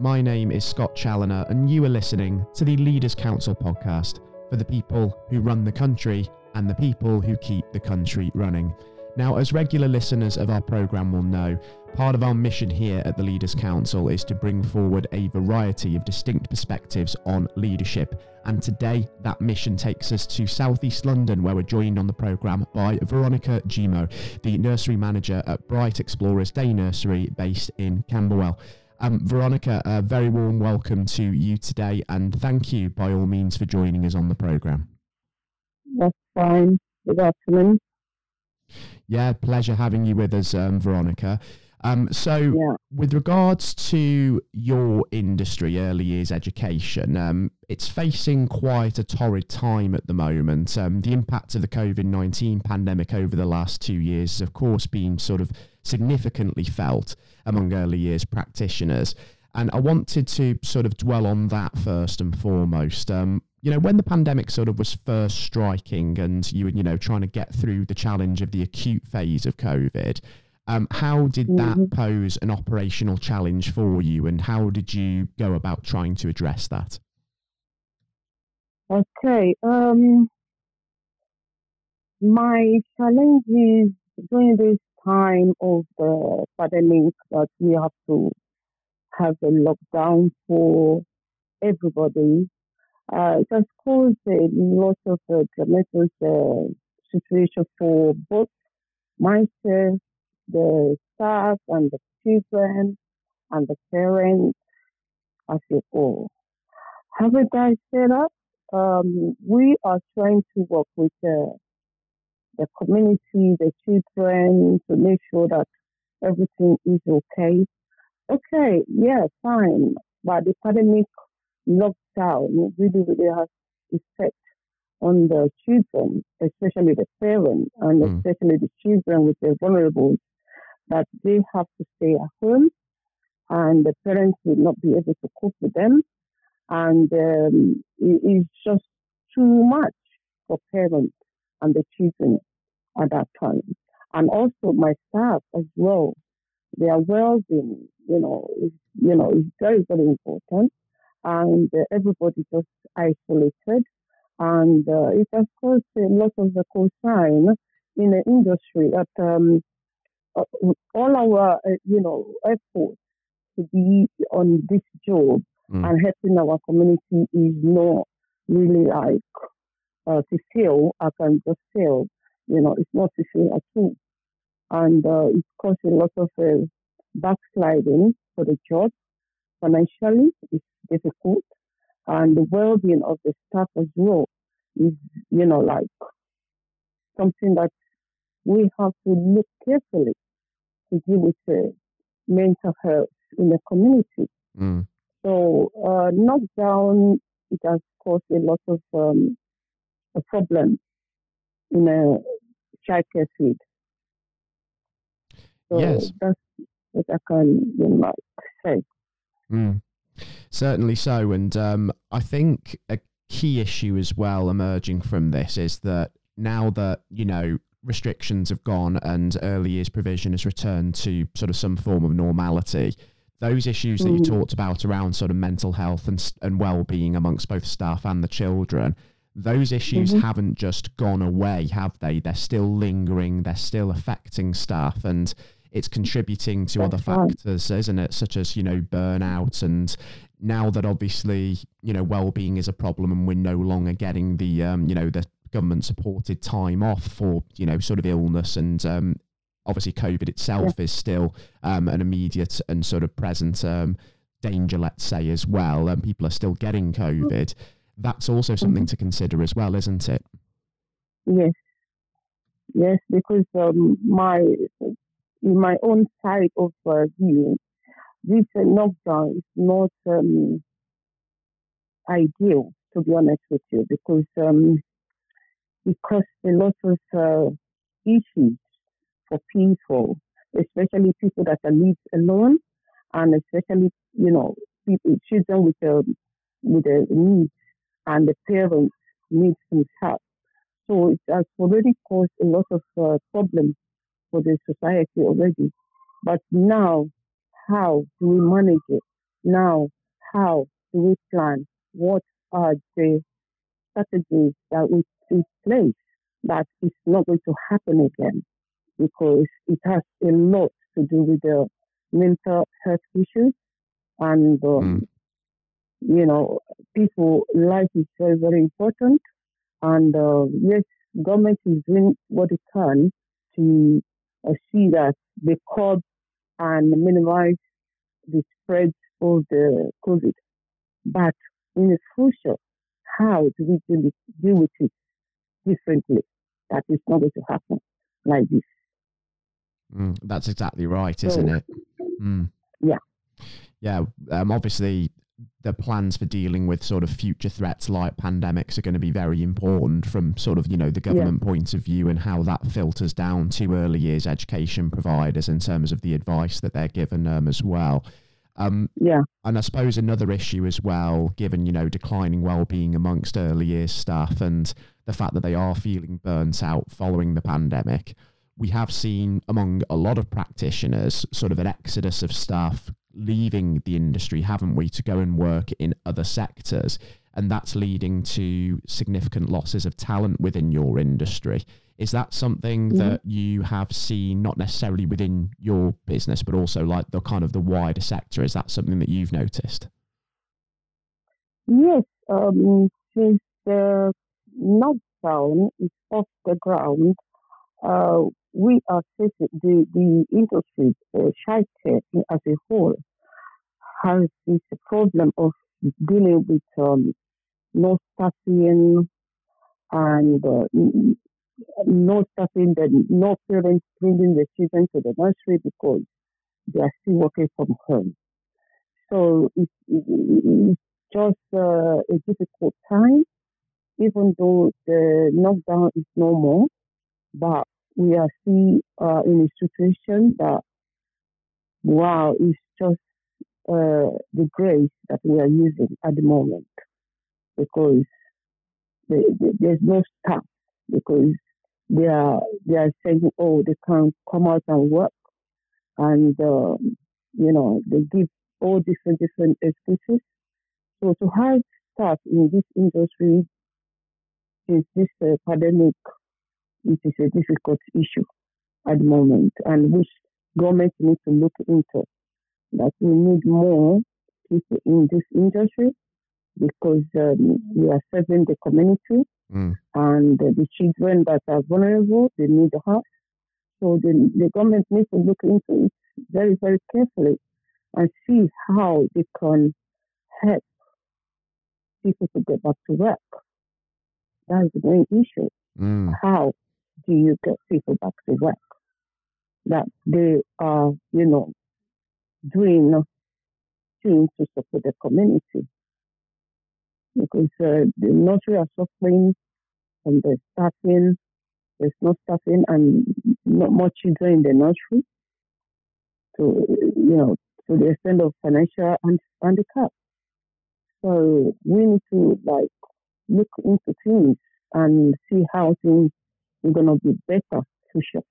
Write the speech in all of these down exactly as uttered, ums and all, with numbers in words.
My name is Scott Chaloner, and you are listening to the Leaders Council podcast for the people who run the country and the people who keep the country running. Now, as regular listeners of our programme will know, part of our mission here at the Leaders Council is to bring forward a variety of distinct perspectives on leadership. And today, that mission takes us to South East London, where we're joined on the programme by Veronica Jimoh, the nursery manager at Bright Explorers Day Nursery based in Camberwell. Um, Veronica, a very warm welcome to you today, and thank you by all means for joining us on the programme. That's fine. Good afternoon. Yeah, pleasure having you with us, um, Veronica. Um, so yeah. With regards to your industry, early years education, um, it's facing quite a torrid time at the moment. Um, the impact of the COVID nineteen pandemic over the last two years has, of course, been sort of significantly felt among early years practitioners. And I wanted to sort of dwell on that first and foremost. Um, You know, when the pandemic sort of was first striking and you were, you know, trying to get through the challenge of the acute phase of COVID, um, how did mm-hmm. that pose an operational challenge for you, and how did you go about trying to address that? Okay. Um, my challenge is during this time of the pandemic that we have to have a lockdown for everybody. Uh, it has caused a lot of uh, dramatic uh, situation for both myself, the staff, and the children, and the parents, as a whole. Having that set up, um, we are trying to work with uh, the community, the children, to make sure that everything is okay. Okay, yeah, fine, but the pandemic lockdown really, really has effect on the children, especially the parents, and mm. especially the children with the vulnerable, that they have to stay at home, and the parents will not be able to cope with them, and um, it is just too much for parents and the children at that time. And also my staff as well, their well-being, you know, is, you know, is very, very important. And uh, everybody just isolated, and uh, it has caused a lot of the concern in the industry that um, uh, all our, uh, you know, efforts to be on this job mm. and helping our community is not really like uh, to fail. I can just fail, you know, it's not to fail at all, and uh, it caused a lot of uh, backsliding for the job financially. It's difficult, and the well-being of the staff as well is, you know, like something that we have to look carefully to deal with uh, mental health in the community. Mm. So, uh, knockdown, it has caused a lot of um, problems in the childcare field. So yes. That's what I can, you know, say. Mm. Certainly so, and um, I think a key issue as well emerging from this is that now that, you know, restrictions have gone and early years provision has returned to sort of some form of normality, those issues mm-hmm. that you talked about around sort of mental health and, and well-being amongst both staff and the children, those issues mm-hmm. haven't just gone away, have they? They're still lingering, they're still affecting staff, and it's contributing to That's other factors, right. isn't it? Such as, you know, burnout. And now that obviously, you know, well-being is a problem and we're no longer getting the, um, you know, the government supported time off for, you know, sort of illness. And um, obviously COVID itself yeah. is still um, an immediate and sort of present um, danger, let's say, as well. And people are still getting COVID. Mm-hmm. That's also something mm-hmm. to consider as well, isn't it? Yes. Yes, because um, my... in my own side of uh, view, this uh, lockdown is not um, ideal, to be honest with you, because um, it caused a lot of uh, issues for people, especially people that are live alone, and especially, you know, people, children with a, with a need, and the parents need some help. So it has already caused a lot of uh, problems for the society already. But now, how do we manage it? Now, how do we plan? What are the strategies that we put in place that it's not going to happen again? Because it has a lot to do with the mental health issues and, um, mm. you know, people, life is very, very important. And uh, yes, government is doing what it can to uh, see that they curb and minimize the spread of the COVID. But in the future, how do we deal, deal with it differently? That is not going to happen like this. Mm, that's exactly right, isn't so, it? Mm. Yeah. Yeah. Um, obviously, the plans for dealing with sort of future threats like pandemics are going to be very important from sort of, you know, the government yeah. point of view, and how that filters down to early years education providers in terms of the advice that they're given um, as well. Um, yeah. And I suppose another issue as well, given, you know, declining well-being amongst early years staff and the fact that they are feeling burnt out following the pandemic, we have seen among a lot of practitioners sort of an exodus of staff leaving the industry, haven't we, to go and work in other sectors. And that's leading to significant losses of talent within your industry. Is that something mm-hmm. that you have seen, not necessarily within your business, but also like the kind of the wider sector? Is that something that you've noticed? Yes, um, since the lockdown is off the ground, uh, we are facing the, the industry, uh, childcare as a whole, has this problem of dealing with um, no staffing and uh, no staffing, then no parents bringing the children to the nursery because they are still working from home. So it's, it's just uh, a difficult time, even though the lockdown is no more, but we are still uh, in a situation that, wow, it's just uh, the grace that we are using at the moment, because the, the, there's no staff, because they are they are saying, oh, they can't come out and work, and um, you know, they give all different different excuses. So to have staff in this industry since this uh, pandemic, it is a difficult issue at the moment, and which government needs to look into. That we need more people in this industry, because um, we are serving the community mm. and uh, the children that are vulnerable, they need help. So the, the government needs to look into it very, very carefully and see how they can help people to get back to work. That's the main issue. Mm. How do you get people back to work? That they are, you know, doing things to support the community, because uh, the nursery are suffering from the staffing. There's no staffing and not more children in the nursery. So, you know, to the extent of financial handicap. So we need to like look into things and see how things are going to be better for sure.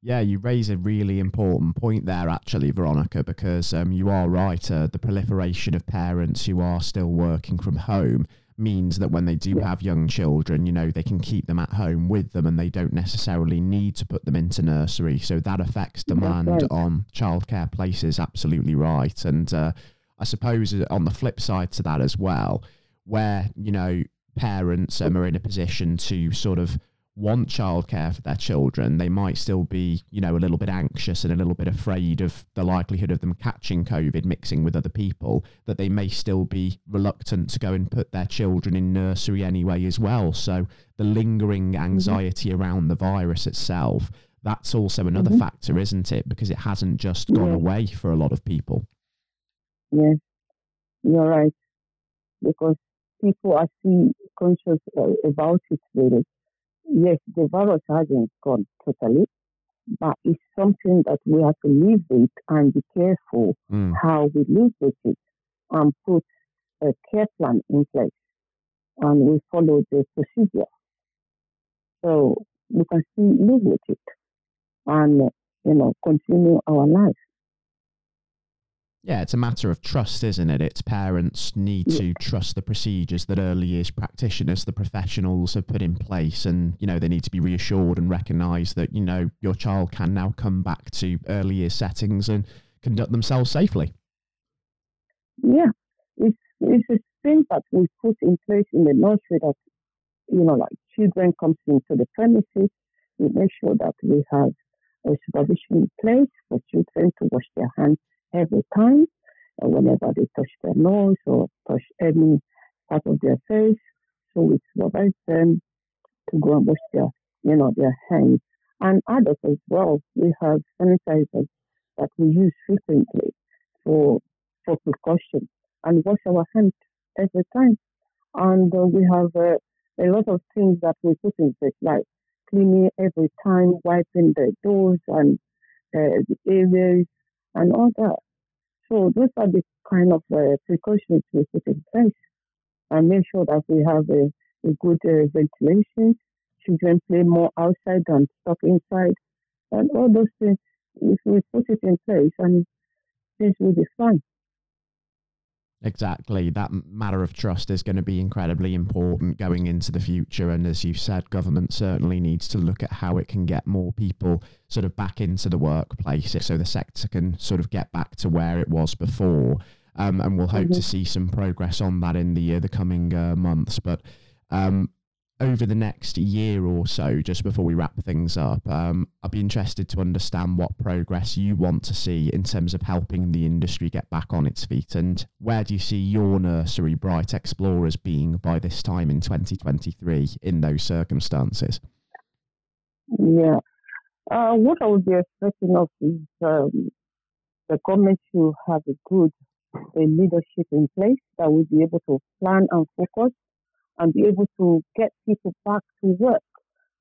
Yeah, you raise a really important point there, actually, Veronica, because um, you are right. Uh, the proliferation of parents who are still working from home means that when they do have young children, you know, they can keep them at home with them, and they don't necessarily need to put them into nursery. So that affects demand right. on childcare places. Absolutely right. And uh, I suppose on the flip side to that as well, where, you know, parents um, are in a position to sort of want childcare for their children, they might still be, you know, a little bit anxious and a little bit afraid of the likelihood of them catching COVID, mixing with other people, that they may still be reluctant to go and put their children in nursery anyway as well. So the lingering anxiety mm-hmm. around the virus itself, that's also another mm-hmm. factor, isn't it? Because it hasn't just gone yeah. away for a lot of people. Yes, yeah. You're right. Because people are still conscious about it, really. Yes, the virus hasn't gone totally, but it's something that we have to live with and be careful mm. how we live with it, and put a care plan in place, and we follow the procedure. So we can still live with it and, you know, continue our life. Yeah, it's a matter of trust, isn't it? It's parents need yeah. to trust the procedures that early years practitioners, the professionals have put in place. And, you know, they need to be reassured and recognise that, you know, your child can now come back to early years settings and conduct themselves safely. Yeah, it's, it's the thing that we put in place in the nursery that, you know, like children comes into the premises, we make sure that we have a supervision in place for children to wash their hands every time, uh, whenever they touch their nose or touch any part of their face. So we supervise them to go and wash their, you know, their hands. And adults as well, we have sanitizers that we use frequently for for precaution, and wash our hands every time. And uh, we have uh, a lot of things that we put in place, like cleaning every time, wiping the doors and uh, the areas and all that. So those are the kind of uh, precautions we put in place, and make sure that we have a, a good uh, ventilation. Children play more outside than stuck inside, and all those things. If we put it in place, and things will be fine. Exactly. That matter of trust is going to be incredibly important going into the future. And as you've said, government certainly needs to look at how it can get more people sort of back into the workplace so the sector can sort of get back to where it was before. Um, and we'll hope mm-hmm. to see some progress on that in the, uh, the coming uh, months. But um, over the next year or so, just before we wrap things up, um, I'd be interested to understand what progress you want to see in terms of helping the industry get back on its feet, and where do you see your nursery, Bright Explorers, being by this time in twenty twenty-three in those circumstances? Yeah, uh, what I would be expecting of is um, the government to have a good a leadership in place that will be able to plan and focus and be able to get people back to work,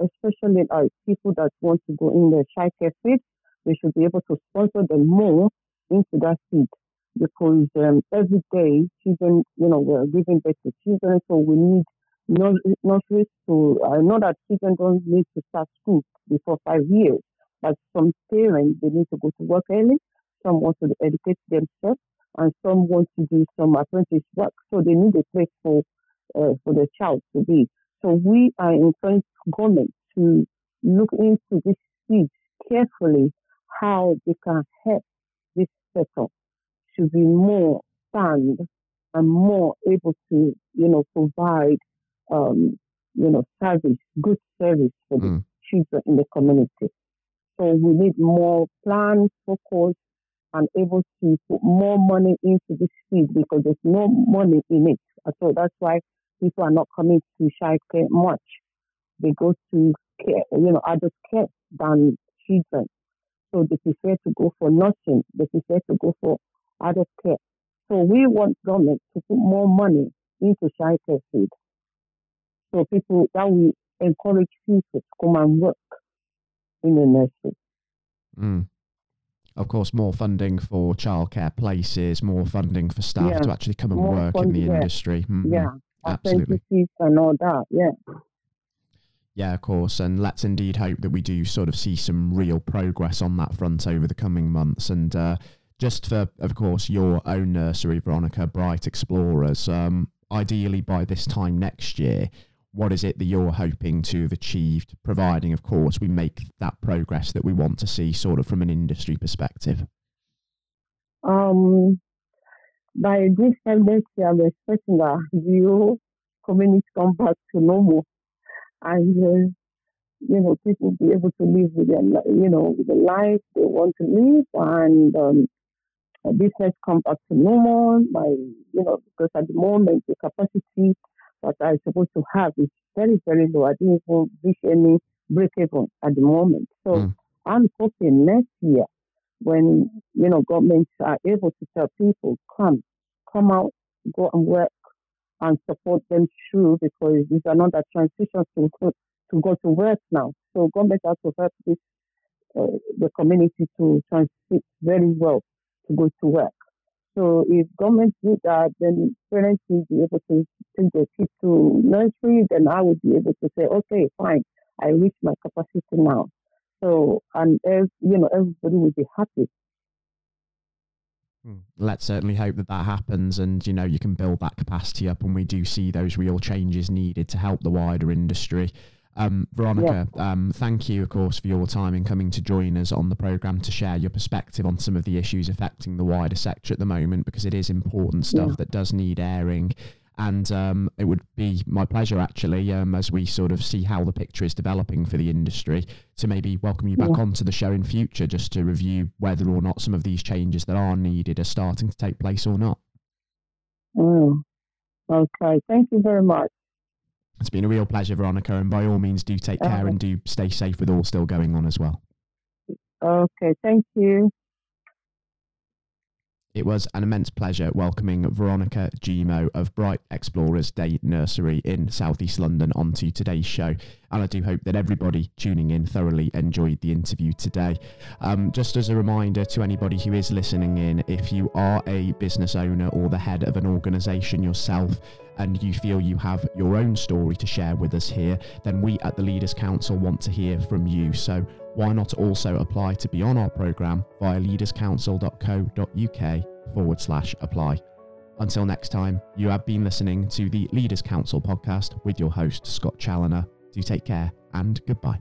especially like people that want to go in the childcare field. We should be able to sponsor them more into that field, because um, every day children, you know, we're giving back to children, so we need nurseries to. I know that children don't need to start school before five years, but some parents they need to go to work early. Some want to educate themselves, and some want to do some apprentice work. So they need a place for. Uh, for the child to be. So we are encouraging government to look into this field carefully, how they can help this sector to be more sound and more able to, you know, provide, um, you know, service, good service for the mm. children in the community. So we need more plan, focus, and able to put more money into this field, because there's no money in it. So that's why people are not coming to childcare much. They go to care, you know, adult care than children. So they prefer to go for nursing. They prefer to go for adult care. So we want government to put more money into childcare field. So people, that will encourage people to come and work in the nursery. Mm. Of course, more funding for childcare places, more funding for staff yeah. to actually come and more work fun, in the yeah. industry. Mm-hmm. Yeah, absolutely. And all that, yeah. Yeah, of course. And let's indeed hope that we do sort of see some real progress on that front over the coming months. And uh, just for, of course, your own nursery, Veronica, Bright Explorers, um, ideally by this time next year, what is it that you're hoping to have achieved, providing, of course, we make that progress that we want to see sort of from an industry perspective? Um, by this time next year, I'm expecting that the community come back to normal, and, uh, you know, people be able to live with their, you know, with the life they want to live, and um, business come back to normal, by, you know, because at the moment the capacity what I'm supposed to have is very, very low. I didn't even reach any break even at the moment. So mm. I'm hoping next year, when, you know, governments are able to tell people, come, come out, go and work and support them through, because these are not the transitions to, to go to work now. So government has to help this, uh, the community to transit very well to go to work. So if government do that, then parents will be able to take their kids to nursery, then I would be able to say, okay, fine, I reached my capacity now. So, and, you know, everybody will be happy. Let's certainly hope that that happens, and you know, you can build that capacity up, and we do see those real changes needed to help the wider industry. Um, Veronica, yeah. um, thank you, of course, for your time in coming to join us on the programme to share your perspective on some of the issues affecting the wider sector at the moment, because it is important stuff yeah. that does need airing. And um, it would be my pleasure, actually, um, as we sort of see how the picture is developing for the industry, to maybe welcome you back yeah. onto the show in future, just to review whether or not some of these changes that are needed are starting to take place or not. Mm. Okay, thank you very much. It's been a real pleasure, Veronica, and by all means do take care okay. and do stay safe with all still going on as well. Okay, thank you. It was an immense pleasure welcoming Veronica Jimoh of Bright Explorers Day Nursery in South East London onto today's show. And I do hope that everybody tuning in thoroughly enjoyed the interview today. Um, just as a reminder to anybody who is listening in, if you are a business owner or the head of an organisation yourself, and you feel you have your own story to share with us here, then we at the Leaders Council want to hear from you. So why not also apply to be on our programme via leaders council dot co dot uk forward slash apply. Until next time, you have been listening to the Leaders Council podcast with your host, Scott Chaloner. Do take care and goodbye.